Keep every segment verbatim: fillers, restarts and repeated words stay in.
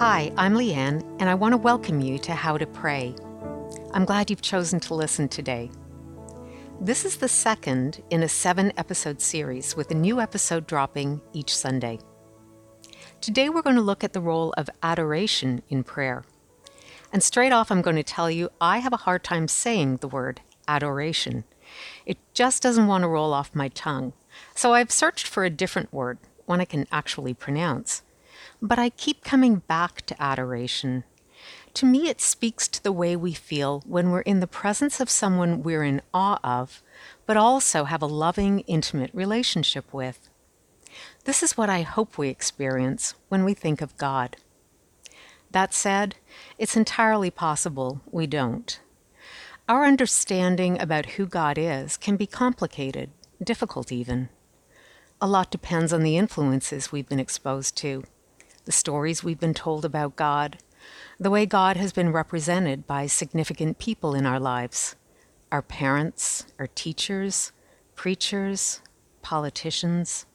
Hi, I'm Leanne, and I want to welcome you to How to Pray. I'm glad you've chosen to listen today. This is the second in a seven-episode series with a new episode dropping each Sunday. Today we're going to look at the role of adoration in prayer. And straight off, I'm going to tell you I have a hard time saying the word adoration. It just doesn't want to roll off my tongue. So I've searched for a different word, one I can actually pronounce. But I keep coming back to adoration. To me, it speaks to the way we feel when we're in the presence of someone we're in awe of, but also have a loving, intimate relationship with. This is what I hope we experience when we think of God. That said, it's entirely possible we don't. Our understanding about who God is can be complicated, difficult even. A lot depends on the influences we've been exposed to, the stories we've been told about God, the way God has been represented by significant people in our lives, our parents, our teachers, preachers, politicians.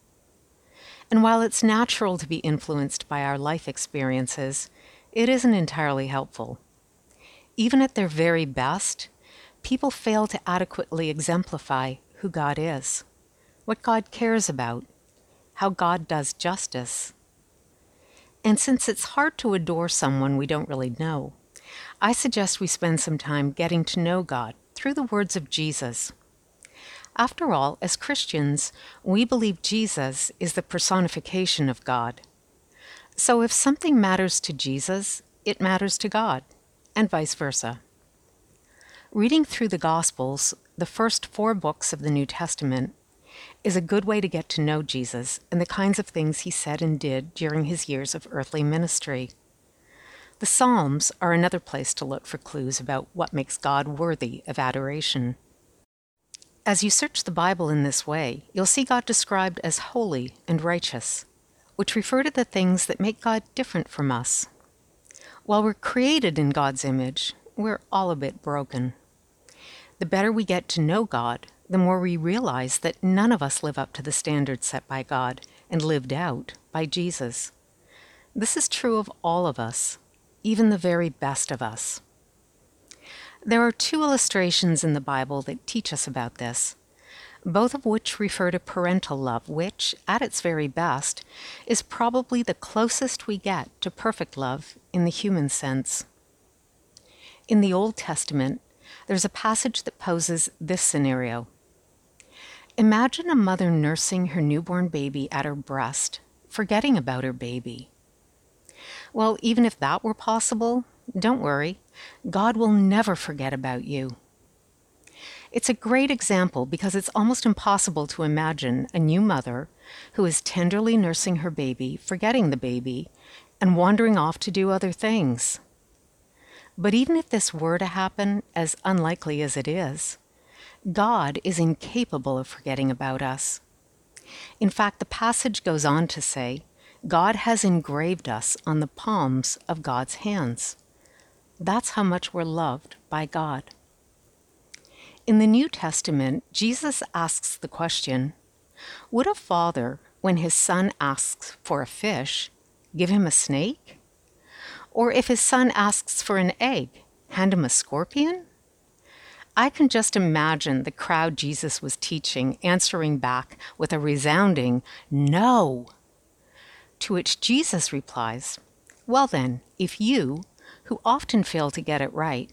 And while it's natural to be influenced by our life experiences, it isn't entirely helpful. Even at their very best, people fail to adequately exemplify who God is, what God cares about, how God does justice. And since it's hard to adore someone we don't really know, I suggest we spend some time getting to know God through the words of Jesus. After all, as Christians, we believe Jesus is the personification of God. So if something matters to Jesus, it matters to God, and vice versa. Reading through the Gospels, the first four books of the New Testament, is a good way to get to know Jesus and the kinds of things he said and did during his years of earthly ministry. The Psalms are another place to look for clues about what makes God worthy of adoration. As you search the Bible in this way, you'll see God described as holy and righteous, which refer to the things that make God different from us. While we're created in God's image, we're all a bit broken. The better we get to know God, the more we realize that none of us live up to the standards set by God and lived out by Jesus. This is true of all of us, even the very best of us. There are two illustrations in the Bible that teach us about this, both of which refer to parental love, which, at its very best, is probably the closest we get to perfect love in the human sense. In the Old Testament, there's a passage that poses this scenario. Imagine a mother nursing her newborn baby at her breast, forgetting about her baby. Well, even if that were possible, don't worry, God will never forget about you. It's a great example because it's almost impossible to imagine a new mother who is tenderly nursing her baby, forgetting the baby, and wandering off to do other things. But even if this were to happen, as unlikely as it is, God is incapable of forgetting about us. In fact, the passage goes on to say, God has engraved us on the palms of God's hands. That's how much we're loved by God. In the New Testament, Jesus asks the question, would a father, when his son asks for a fish, give him a snake? Or if his son asks for an egg, hand him a scorpion? I can just imagine the crowd Jesus was teaching answering back with a resounding no. To which Jesus replies, well then, if you, who often fail to get it right,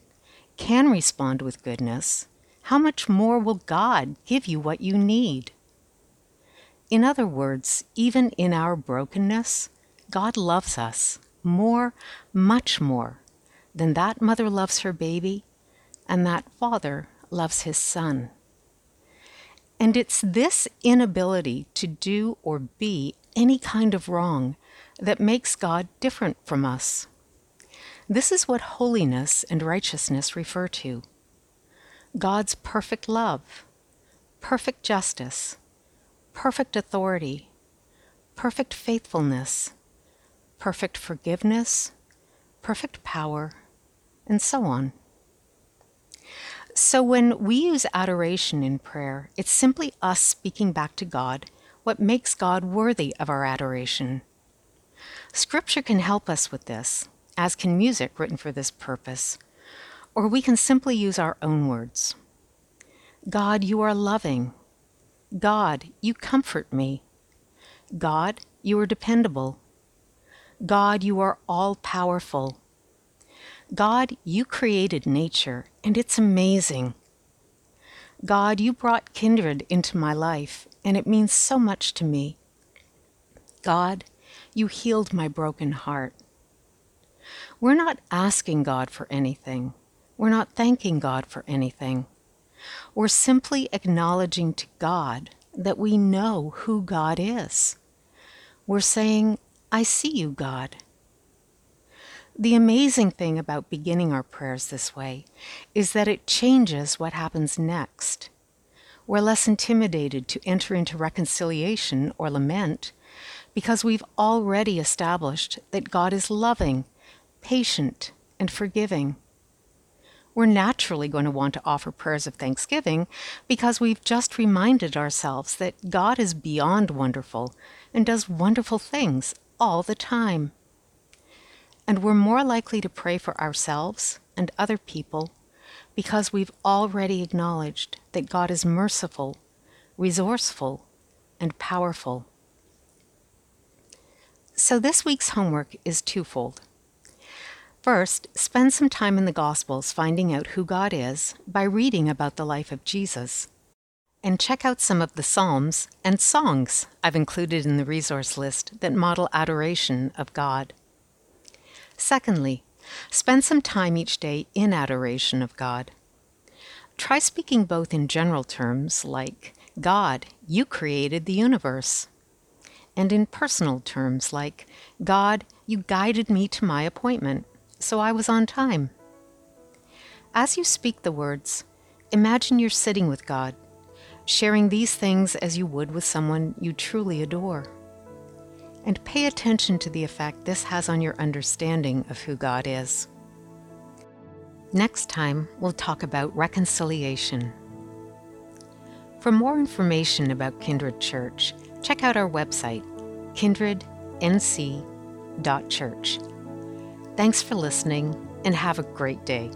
can respond with goodness, how much more will God give you what you need? In other words, even in our brokenness, God loves us. More, much more, than that mother loves her baby and that father loves his son. And it's this inability to do or be any kind of wrong that makes God different from us. This is what holiness and righteousness refer to. God's perfect love, perfect justice, perfect authority, perfect faithfulness, perfect forgiveness, perfect power, and so on. So when we use adoration in prayer, it's simply us speaking back to God what makes God worthy of our adoration. Scripture can help us with this, as can music written for this purpose, or we can simply use our own words. God, you are loving. God, you comfort me. God, you are dependable. God, you are all-powerful. God, you created nature, and it's amazing. God, you brought kindred into my life, and it means so much to me. God, you healed my broken heart. We're not asking God for anything. We're not thanking God for anything. We're simply acknowledging to God that we know who God is. We're saying, I see you, God. The amazing thing about beginning our prayers this way is that it changes what happens next. We're less intimidated to enter into reconciliation or lament because we've already established that God is loving, patient, and forgiving. We're naturally going to want to offer prayers of thanksgiving because we've just reminded ourselves that God is beyond wonderful and does wonderful things all the time. And we're more likely to pray for ourselves and other people because we've already acknowledged that God is merciful, resourceful, and powerful. So this week's homework is twofold. First, spend some time in the Gospels finding out who God is by reading about the life of Jesus. And check out some of the Psalms and songs I've included in the resource list that model adoration of God. Secondly, spend some time each day in adoration of God. Try speaking both in general terms, like, God, you created the universe, and in personal terms, like, God, you guided me to my appointment, so I was on time. As you speak the words, imagine you're sitting with God, sharing these things as you would with someone you truly adore. And pay attention to the effect this has on your understanding of who God is. Next time, we'll talk about reconciliation. For more information about Kindred Church, check out our website, kindred n c dot church. Thanks for listening, and have a great day.